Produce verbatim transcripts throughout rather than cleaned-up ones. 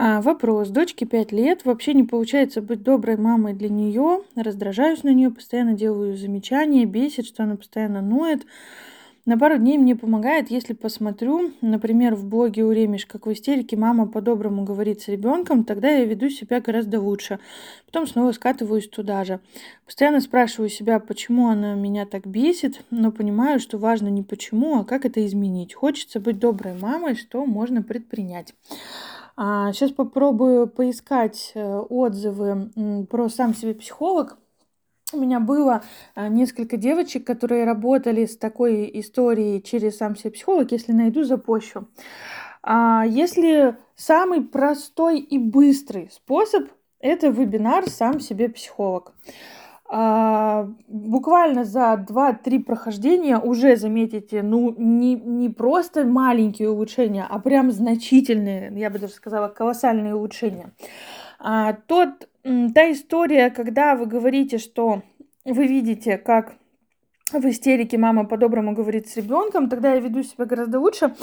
А, вопрос. Дочке пять лет. Вообще не получается быть доброй мамой для нее. Раздражаюсь на нее, постоянно делаю замечания, бесит, что она постоянно ноет. На пару дней мне помогает, если посмотрю, например, в блоге «Уремиш», как в истерике мама по-доброму говорит с ребенком, тогда я веду себя гораздо лучше. Потом снова скатываюсь туда же. Постоянно спрашиваю себя, почему она меня так бесит, но понимаю, что важно не почему, а как это изменить. Хочется быть доброй мамой, что можно предпринять. Сейчас попробую поискать отзывы про «Сам себе психолог». У меня было несколько девочек, которые работали с такой историей через «Сам себе психолог». Если найду, запощу. Если самый простой и быстрый способ – это вебинар «Сам себе психолог». Буквально за два-три прохождения уже заметите, ну, не, не просто маленькие улучшения, а прям значительные, я бы даже сказала, колоссальные улучшения. Тот... Та история, когда вы говорите, что вы видите, как в истерике мама по-доброму говорит с ребенком, тогда я веду себя гораздо лучше.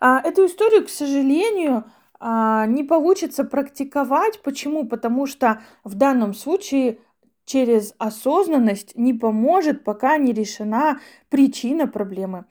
Эту историю, к сожалению, не получится практиковать. Почему? Потому что в данном случае через осознанность не поможет, пока не решена причина проблемы.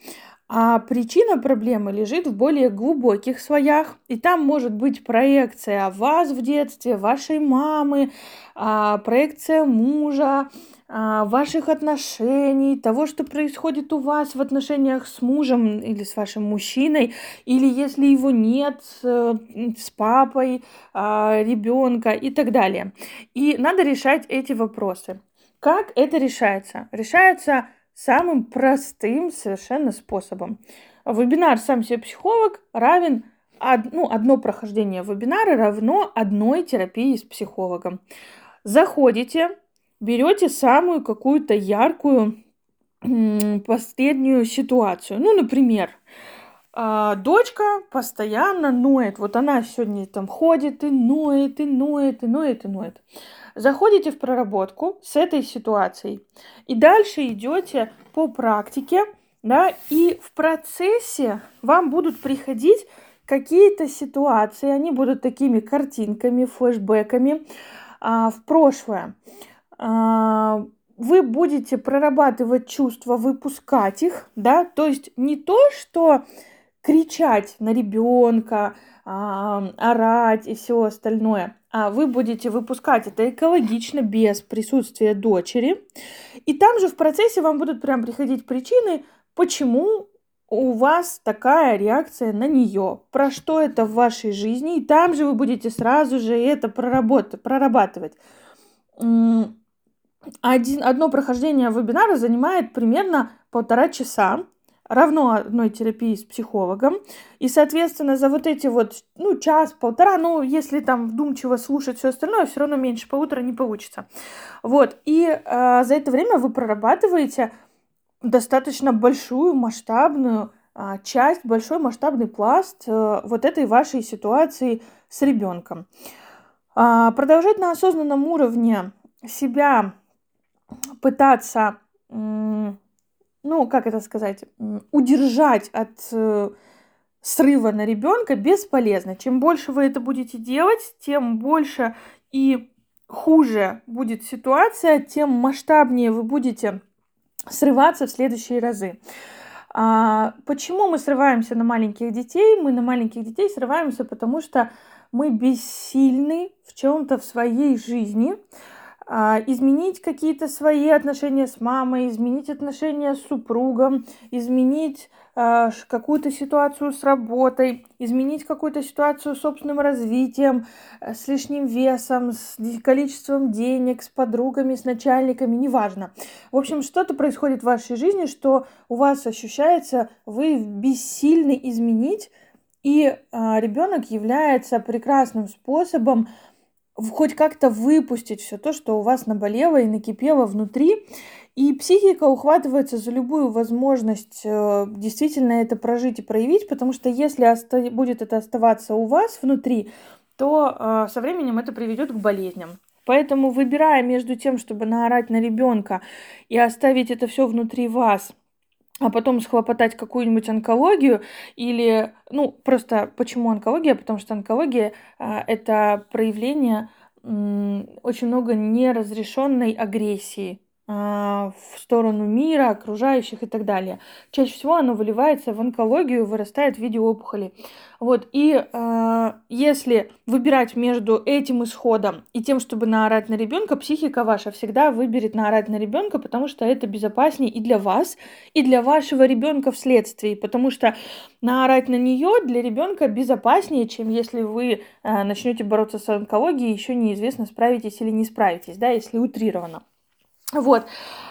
А причина проблемы лежит в более глубоких слоях, и там может быть проекция вас в детстве, вашей мамы, проекция мужа, ваших отношений, того, что происходит у вас в отношениях с мужем или с вашим мужчиной, или если его нет, с папой ребенка и так далее. И надо решать эти вопросы. Как это решается? Решается самым простым совершенно способом. Вебинар «Сам себе психолог» равен, ну, одно прохождение вебинара равно одной терапии с психологом. Заходите, берете самую какую-то яркую последнюю ситуацию. Ну, например, дочка постоянно ноет. Вот она сегодня там ходит и ноет, и ноет, и ноет, и ноет. Заходите в проработку с этой ситуацией. И дальше идете по практике, да, и в процессе вам будут приходить какие-то ситуации. Они будут такими картинками, флешбэками а, в прошлое. А, вы будете прорабатывать чувства, выпускать их, да, то есть не то, что кричать на ребенка, а, орать и все остальное. Вы будете выпускать это экологично, без присутствия дочери. И там же в процессе вам будут прям приходить причины, почему у вас такая реакция на нее, про что это в вашей жизни. И там же вы будете сразу же это прорабатывать. Один, одно прохождение вебинара занимает примерно полтора часа. Равно одной терапии с психологом. И, соответственно, за вот эти вот, ну, час-полтора, ну, если там вдумчиво слушать все остальное, все равно меньше полутора не получится. Вот. И э, за это время вы прорабатываете достаточно большую, масштабную э, часть, большой масштабный пласт э, вот этой вашей ситуации с ребенком. Э, продолжать на осознанном уровне себя пытаться... Э, ну, как это сказать, удержать от э, срыва на ребенка бесполезно. Чем больше вы это будете делать, тем больше и хуже будет ситуация, тем масштабнее вы будете срываться в следующие разы. А, почему мы срываемся на маленьких детей? Мы на маленьких детей срываемся, потому что мы бессильны в чем-то в своей жизни, изменить какие-то свои отношения с мамой, изменить отношения с супругом, изменить э, какую-то ситуацию с работой, изменить какую-то ситуацию с собственным развитием, с лишним весом, с количеством денег, с подругами, с начальниками, неважно. В общем, что-то происходит в вашей жизни, что у вас ощущается, вы бессильны изменить, и э, ребенок является прекрасным способом хоть как-то выпустить все то, что у вас наболело и накипело внутри. И психика ухватывается за любую возможность действительно это прожить и проявить, потому что если оста- будет это оставаться у вас внутри, то э, со временем это приведет к болезням. Поэтому, выбирая между тем, чтобы наорать на ребенка и оставить это все внутри вас, а потом схлопотать какую-нибудь онкологию или... Ну, просто почему онкология? Потому что онкология а, – это проявление м, очень много неразрешенной агрессии а, в сторону мира, окружающих и так далее. Чаще всего оно выливается в онкологию, вырастает в виде опухоли. Вот, и а, если выбирать между этим исходом и тем, чтобы наорать на ребенка, психика ваша всегда выберет наорать на ребенка, потому что это безопаснее и для вас, и для вашего ребенка вследствие, потому что наорать на нее для ребенка безопаснее, чем если вы а, начнете бороться с онкологией, еще неизвестно, справитесь или не справитесь, да, если утрированно. Вот,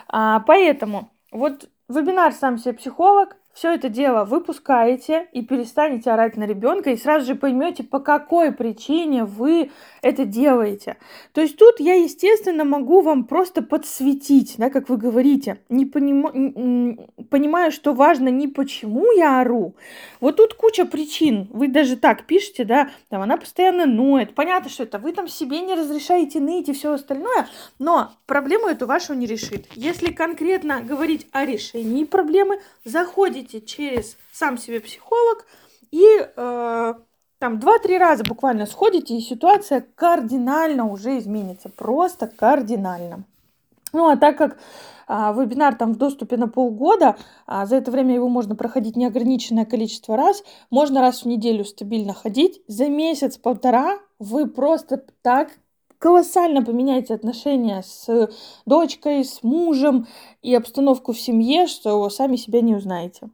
а, поэтому вот вебинар «Сам себе психолог». Все это дело выпускаете и перестанете орать на ребенка, и сразу же поймете, по какой причине вы это делаете. То есть тут я, естественно, могу вам просто подсветить, да, как вы говорите, не поним... понимаю, что важно не почему я ору. Вот тут куча причин. Вы даже так пишете, да, там она постоянно ноет. Понятно, что это вы там себе не разрешаете ныть и все остальное, но проблему эту вашу не решит. Если конкретно говорить о решении проблемы, заходите через «Сам себе психолог» и э, там два-три раза буквально сходите, и ситуация кардинально уже изменится, просто кардинально. Ну а так как э, вебинар там в доступе на полгода, а за это время его можно проходить неограниченное количество раз, можно раз в неделю стабильно ходить, за месяц-полтора вы просто так колоссально поменяете отношения с дочкой, с мужем и обстановку в семье, что сами себя не узнаете.